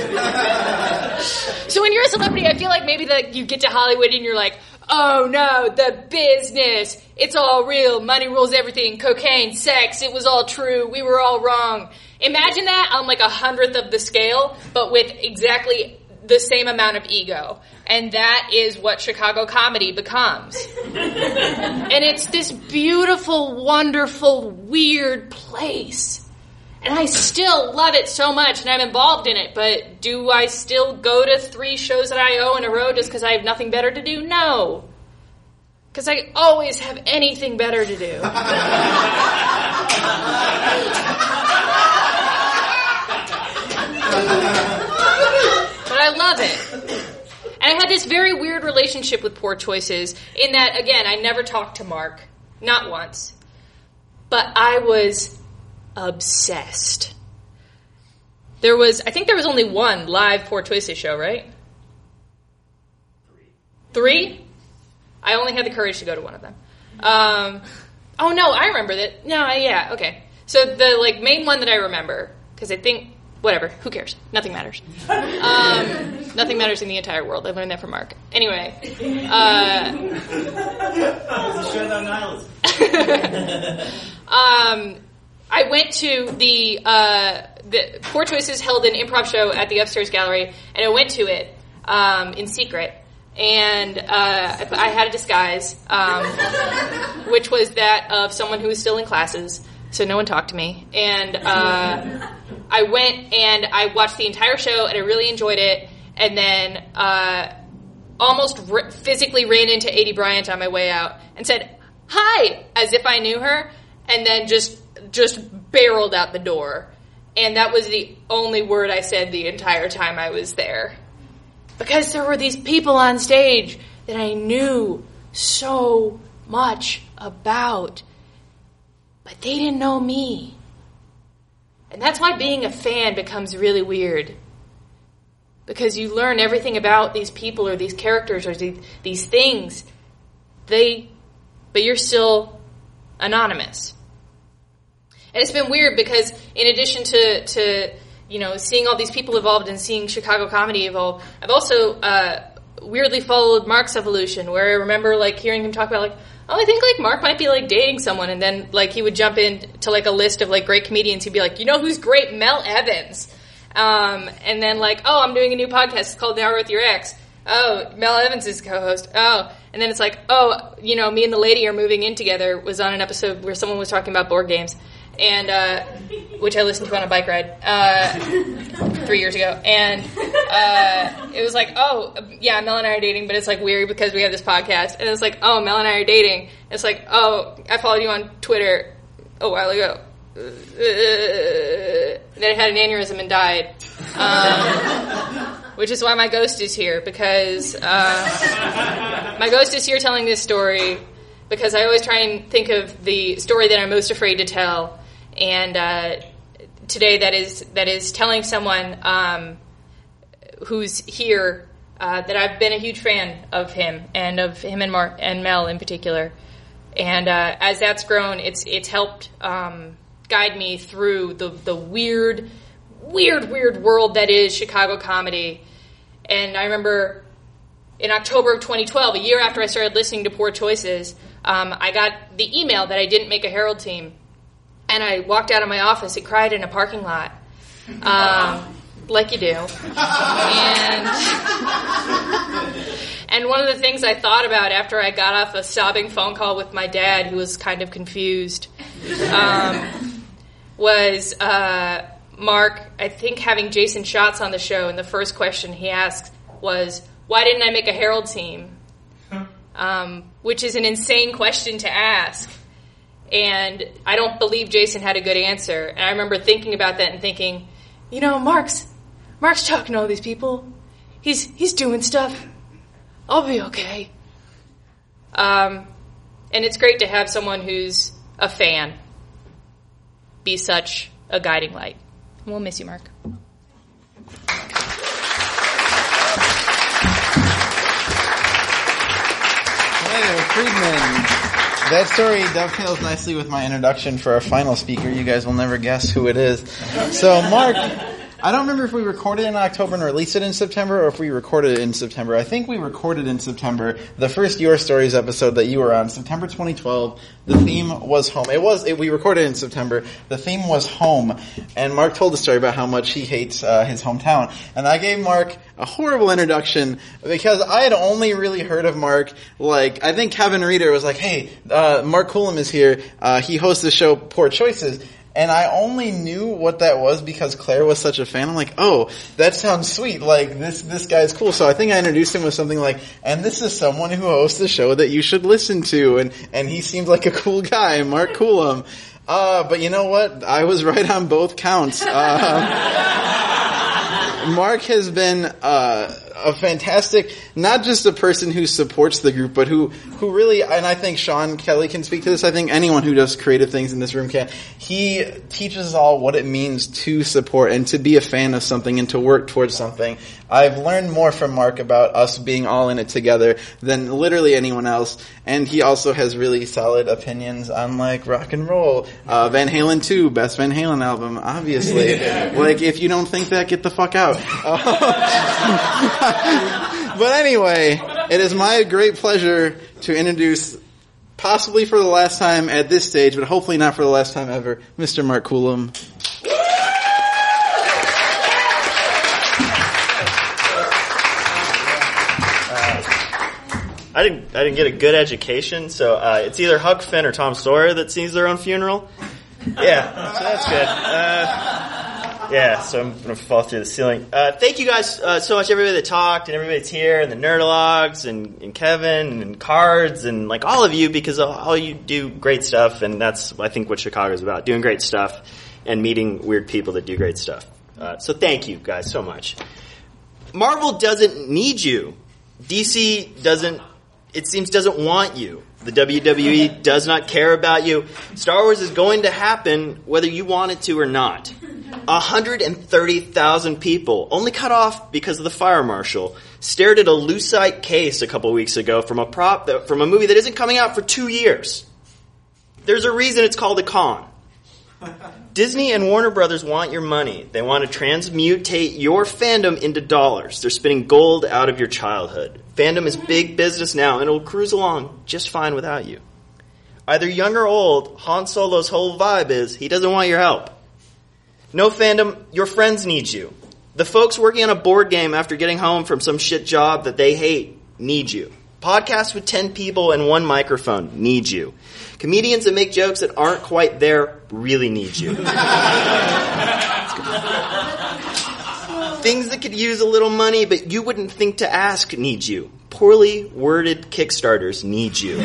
So when you're a celebrity, I feel like maybe that you get to Hollywood and you're like, oh no, the business. It's all real. Money rules everything. Cocaine, sex, it was all true. We were all wrong. Imagine that on like 100th of the scale, but with exactly the same amount of ego. And that is what Chicago comedy becomes. And it's this beautiful, wonderful, weird place. And I still love it so much, and I'm involved in it, but do I still go to 3 shows that I owe in a row just because I have nothing better to do? No. Because I always have anything better to do. But I love it. And I had this very weird relationship with Poor Choices in that, again, I never talked to Mark. Not once. But I was obsessed. I think there was only one live Poor Choices show, right? 3? I only had the courage to go to one of them. Oh no, I remember that. No, yeah, okay. So the main one that I remember, because I think, whatever, who cares? Nothing matters. Nothing matters in the entire world. I learned that from Mark. Anyway. I went to the Poor Choices held an improv show at the Upstairs Gallery, and I went to it in secret, and I had a disguise, which was that of someone who was still in classes, so no one talked to me. And I went and I watched the entire show, and I really enjoyed it. And then almost physically ran into 80 Bryant on my way out and said hi as if I knew her, and then just barreled out the door. And that was the only word I said the entire time I was there. Because there were these people on stage that I knew so much about, but they didn't know me. And that's why being a fan becomes really weird. Because you learn everything about these people or these characters or these things. But you're still anonymous. And it's been weird because in addition to seeing all these people evolved and seeing Chicago comedy evolve, I've also weirdly followed Mark's evolution, where I remember hearing him talk about I think Mark might be dating someone, and then he would jump into a list of great comedians. He'd be like, you know who's great? Mel Evans. And then oh, I'm doing a new podcast. It's called The Hour With Your Ex. Oh, Mel Evans is co-host. Oh, and then it's me and the lady are moving in together was on an episode where someone was talking about board games. And, which I listened to on a bike ride, 3 years ago. And, it was oh, yeah, Mel and I are dating, but it's weird because we have this podcast. And it's oh, Mel and I are dating. It's oh, I followed you on Twitter a while ago. Then I had an aneurysm and died. Which is why my ghost is here, because, my ghost is here telling this story because I always try and think of the story that I'm most afraid to tell. And today that is telling someone who's here that I've been a huge fan of him and Mark and Mel in particular. And as that's grown, it's helped guide me through the weird world that is Chicago comedy. And I remember in October of 2012, a year after I started listening to Poor Choices, I got the email that I didn't make a Herald team. And I walked out of my office and cried in a parking lot, like you do. And one of the things I thought about after I got off a sobbing phone call with my dad, who was kind of confused, was Mark, I think, having Jason Schatz on the show, and the first question he asked was, "Why didn't I make a Herald team?" Which is an insane question to ask. And I don't believe Jason had a good answer. And I remember thinking about that and thinking, you know, Mark's talking to all these people. He's doing stuff. I'll be okay. And it's great to have someone who's a fan be such a guiding light. We'll miss you, Mark. Claire Friedman. That story dovetails nicely with my introduction for our final speaker. You guys will never guess who it is. So, Mark, I don't remember if we recorded in October and released it in September or if we recorded it in September. I think we recorded in September the first Your Stories episode that you were on, September 2012. The theme was home. We recorded in September. The theme was home. And Mark told the story about how much he hates his hometown. And I gave Mark a horrible introduction because I had only really heard of Mark, like, I think Kevin Reeder was like, hey, Mark Colomb is here. He hosts the show Poor Choices. And I only knew what that was because Claire was such a fan. I'm like, oh, that sounds sweet. Like, this guy's cool. So I think I introduced him with something like, and this is someone who hosts the show that you should listen to. And he seemed like a cool guy, Mark Colomb. But you know what? I was right on both counts. Mark has been a fantastic, not just a person who supports the group, but who really, and I think Sean Kelly can speak to this, I think anyone who does creative things in this room can, he teaches us all what it means to support and to be a fan of something and to work towards something. I've learned more from Mark about us being all in it together than literally anyone else, and he also has really solid opinions on, like, rock and roll, Van Halen 2, best Van Halen album, obviously. Like, if you don't think that, get the fuck out. But anyway, it is my great pleasure to introduce, possibly for the last time at this stage, but hopefully not for the last time ever, Mr. Mark Colomb. I didn't get a good education, so it's either Huck Finn or Tom Sawyer that sings their own funeral. Yeah, so that's good. Yeah, so I'm going to fall through the ceiling. Thank you guys so much, everybody that talked, and everybody that's here, and the Nerdlogs, and Kevin, and Cards, and like all of you, because all you do great stuff, and that's, I think, what Chicago's about, doing great stuff and meeting weird people that do great stuff. So thank you guys so much. Marvel doesn't need you. DC doesn't, it seems, doesn't want you. The WWE does not care about you. Star Wars is going to happen whether you want it to or not. 130,000 people, only cut off because of the fire marshal, stared at a lucite case a couple weeks ago from a movie that isn't coming out for 2 years. There's a reason it's called a con. Disney and Warner Brothers want your money. They want to transmutate your fandom into dollars. They're spinning gold out of your childhood. Fandom is big business now, and it'll cruise along just fine without you. Either young or old, Han Solo's whole vibe is he doesn't want your help. No fandom, your friends need you. The folks working on a board game after getting home from some shit job that they hate need you. Podcasts with 10 people and one microphone need you. Comedians that make jokes that aren't quite there really need you. Things that could use a little money but you wouldn't think to ask need you. Poorly worded Kickstarters need you.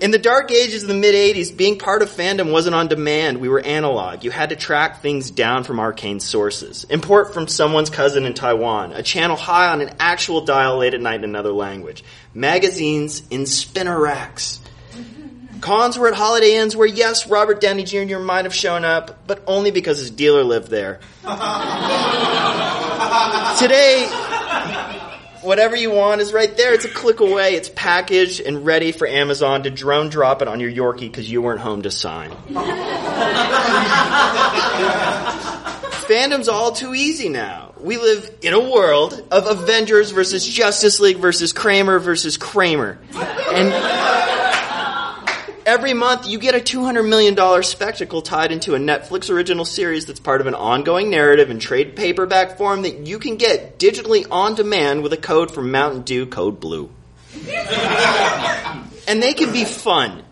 In the dark ages of the mid-'80s, being part of fandom wasn't on demand. We were analog. You had to track things down from arcane sources. Import from someone's cousin in Taiwan. A channel high on an actual dial late at night in another language. Magazines in spinner racks. Cons were at Holiday Inns where, yes, Robert Downey Jr. might have shown up, but only because his dealer lived there. Today, whatever you want is right there. It's a click away. It's packaged and ready for Amazon to drone drop it on your Yorkie because you weren't home to sign. Fandom's all too easy now. We live in a world of Avengers versus Justice League versus Kramer. And every month you get a $200 million spectacle tied into a Netflix original series that's part of an ongoing narrative in trade paperback form that you can get digitally on demand with a code from Mountain Dew Code Blue. And they can be fun.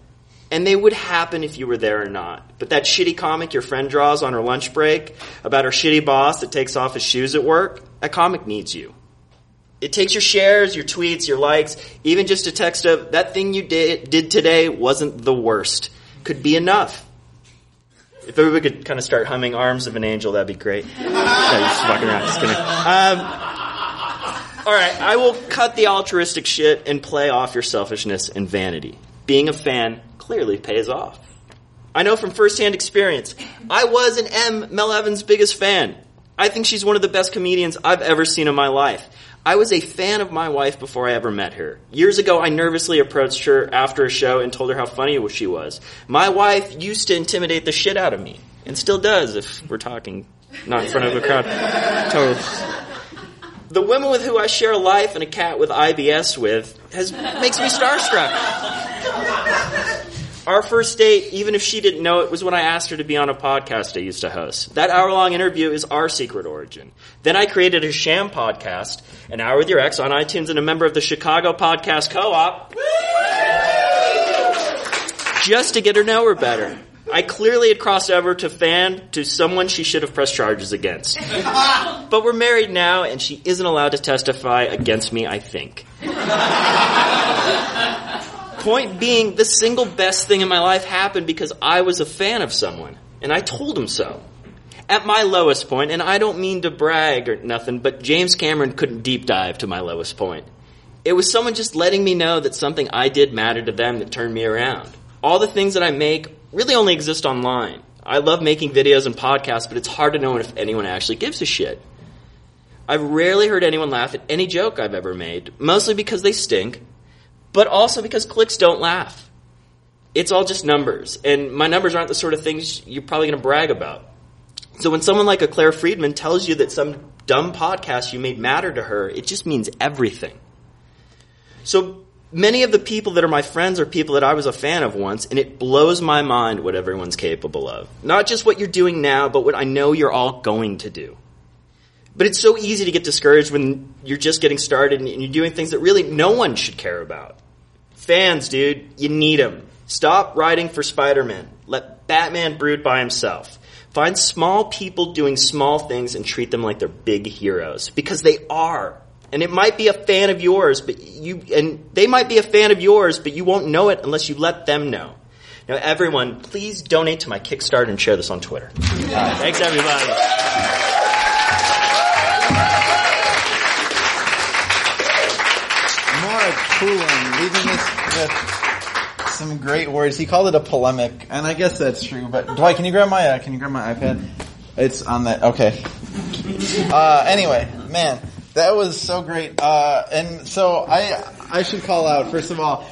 And they would happen if you were there or not. But that shitty comic your friend draws on her lunch break about her shitty boss that takes off his shoes at work, that comic needs you. It takes your shares, your tweets, your likes, even just a text of, that thing you did today wasn't the worst. Could be enough. If everybody could kind of start humming Arms of an Angel, that'd be great. No, you're just fucking around, just kidding. All right, I will cut the altruistic shit and play off your selfishness and vanity. Being a fan clearly pays off. I know from firsthand experience. I was and am Mel Evans' biggest fan. I think she's one of the best comedians I've ever seen in my life. I was a fan of my wife before I ever met her. Years ago, I nervously approached her after a show and told her how funny she was. My wife used to intimidate the shit out of me, and still does if we're talking not in front of a crowd. Totally. The woman with who I share a life and a cat with IBS with makes me starstruck. Our first date, even if she didn't know it, was when I asked her to be on a podcast I used to host. That hour-long interview is our secret origin. Then I created a sham podcast, An Hour With Your Ex, on iTunes, and a member of the Chicago Podcast Co-op, just to get her to know her better. I clearly had crossed over to fan to someone she should have pressed charges against. But we're married now, and she isn't allowed to testify against me, I think. Point being, the single best thing in my life happened because I was a fan of someone, and I told him so. At my lowest point, and I don't mean to brag or nothing, but James Cameron couldn't deep dive to my lowest point. It was someone just letting me know that something I did mattered to them that turned me around. All the things that I make really only exist online. I love making videos and podcasts, but it's hard to know if anyone actually gives a shit. I've rarely heard anyone laugh at any joke I've ever made, mostly because they stink, but also because clicks don't laugh. It's all just numbers, and my numbers aren't the sort of things you're probably going to brag about. So when someone like a Claire Friedman tells you that some dumb podcast you made mattered to her, it just means everything. So many of the people that are my friends are people that I was a fan of once, and it blows my mind what everyone's capable of. Not just what you're doing now, but what I know you're all going to do. But it's so easy to get discouraged when you're just getting started and you're doing things that really no one should care about. Fans, dude, you need them. Stop writing for Spider-Man. Let Batman brood by himself. Find small people doing small things and treat them like they're big heroes, because they are. And it might be a fan of yours, but you won't know it unless you let them know. Now, everyone, please donate to my Kickstarter and share this on Twitter. Thanks, everybody. Colomb, leaving us with some great words. He called it a polemic, and I guess that's true. But Dwight, can you grab my iPad? It's on that. Okay. Anyway, man, that was so great. And so I should call out, first of all,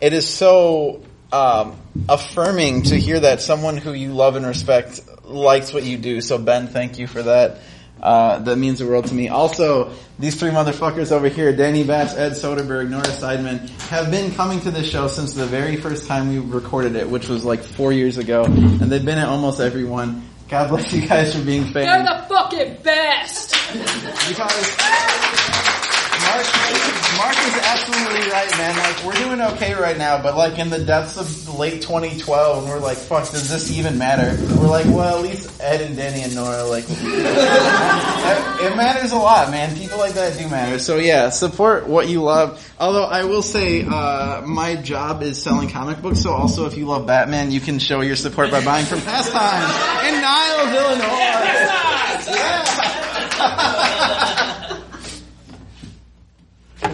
it is so affirming to hear that someone who you love and respect likes what you do. So Ben, thank you for that. That means the world to me. Also, these three motherfuckers over here, Danny Batts, Ed Soderberg, Nora Seidman, have been coming to this show since the very first time we recorded it, which was like 4 years ago, and they've been at almost every one. God bless you guys for being fans. They're the fucking best! Because Mark is absolutely right, man. Like, we're doing okay right now, but like in the depths of late 2012, we're like, fuck, does this even matter? We're like, well, at least Ed and Danny and Nora, like, it matters a lot, man. People like that do matter. So yeah, support what you love. Although I will say, my job is selling comic books, so also if you love Batman, you can show your support by buying from Pastimes in Niles, Illinois. Yeah.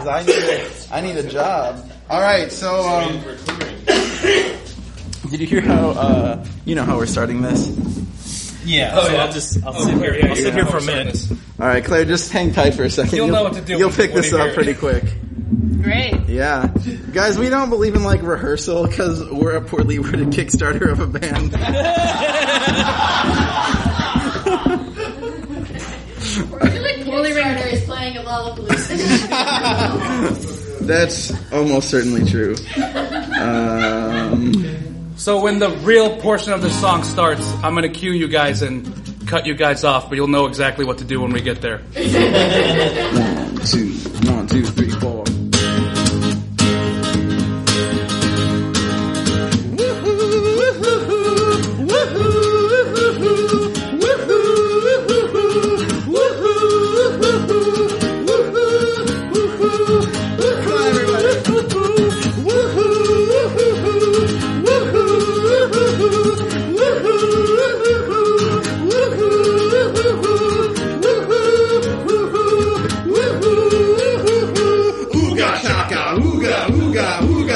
I need a job. All right, so Did you hear how you know how we're starting this? Yeah. Oh, so yeah. I'll sit here for a minute. All right, Claire, just hang tight for a second. You'll know what to do. You'll pick this up pretty quick. Great. Yeah. Guys, we don't believe in, like, rehearsal because we're a poorly worded Kickstarter of a band. We're poorly worded is playing a Lollapalooza. That's almost certainly true. So when the real portion of the song starts, I'm going to cue you guys and cut you guys off, but you'll know exactly what to do when we get there. 1, 2, 1, 2, 3, 4.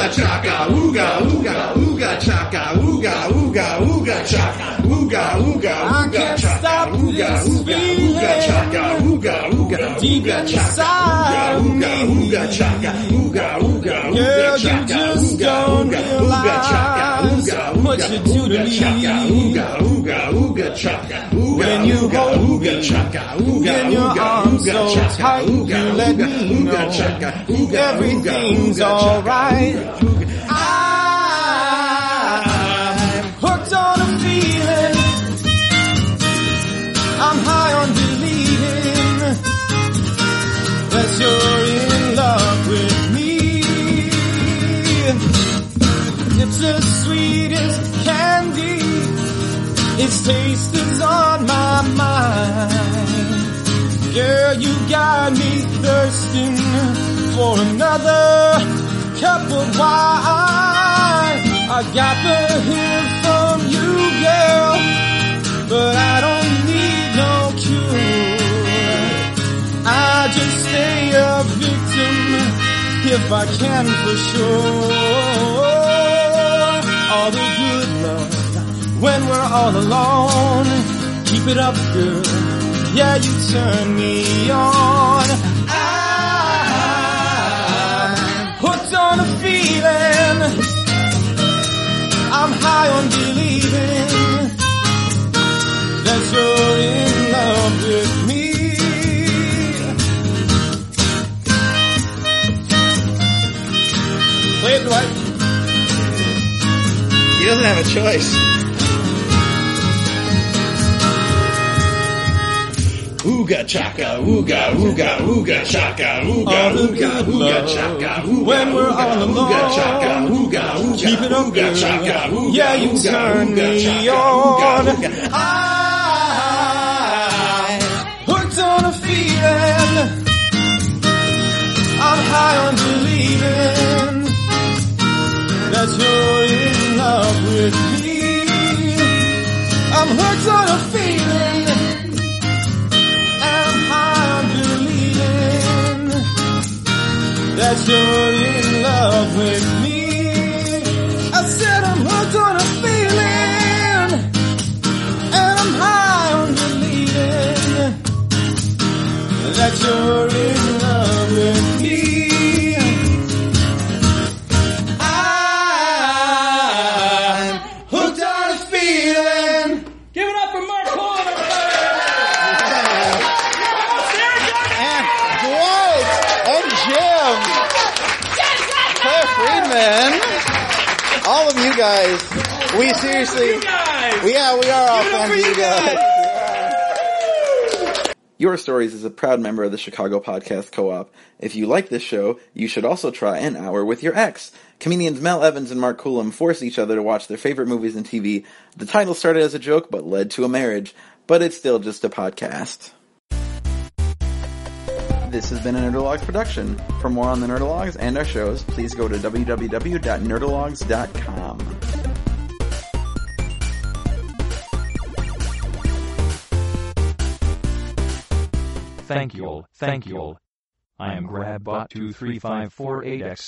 Chaka, ooga, ooga, ooga, chaka, ooga, ooga, ooga, chaka, ooga, ooga, ooga, chaka, ooga, ooga, ooga, chaka, ooga, ooga, ooga, chaka, ooga, ooga, chaka, ooga, ooga, ooga, chaka, ooga, ooga, ooga, chaka, ooga, ooga, chaka, ooga, ooga, ooga, chaka, ooga, ooga, ooga, chaka, ooga, ooga, ooga, chaka, ooga, ooga, ooga, chaka, ooga, everything's all right. You're in love with me. It's as sweet as candy. Its taste is on my mind. Girl, you got me thirsting for another cup of wine. I got the hint from you, girl, but I don't need no cure. I just stay a victim, if I can for sure. All the good love, when we're all alone. Keep it up, girl, yeah, you turn me on. I'm hooked on a feeling, I'm high on believing that you're in love with me. Play it, Dwight. He doesn't have a choice. Ooga chaka, ooga, ooga, ooga chaka, ooga, ooga, ooga chaka, ooga, when we're all alone, ooga chaka, ooga, ooga, keep it up, ooga chaka, ooga, yeah, you turn me on. I hooked on a feeling, I'm high on believing that you're in love with me. I'm hooked on a feeling, and I'm believing that you're in love with me. I said I'm hooked on a feeling, and I'm high on believing that you're in love with me. Guys, we seriously, we are all fun for you guys. Your Stories is a proud member of the Chicago Podcast Co-op. If you like this show, you should also try An Hour with Your Ex. Comedians Mel Evans and Mark Colomb force each other to watch their favorite movies and TV. The title started as a joke but led to a marriage, but it's still just a podcast. This has been a Nerdologues production. For more on the Nerdologues and our shows, please go to www.nerdologues.com. Thank you all. I am GrabBot23548X.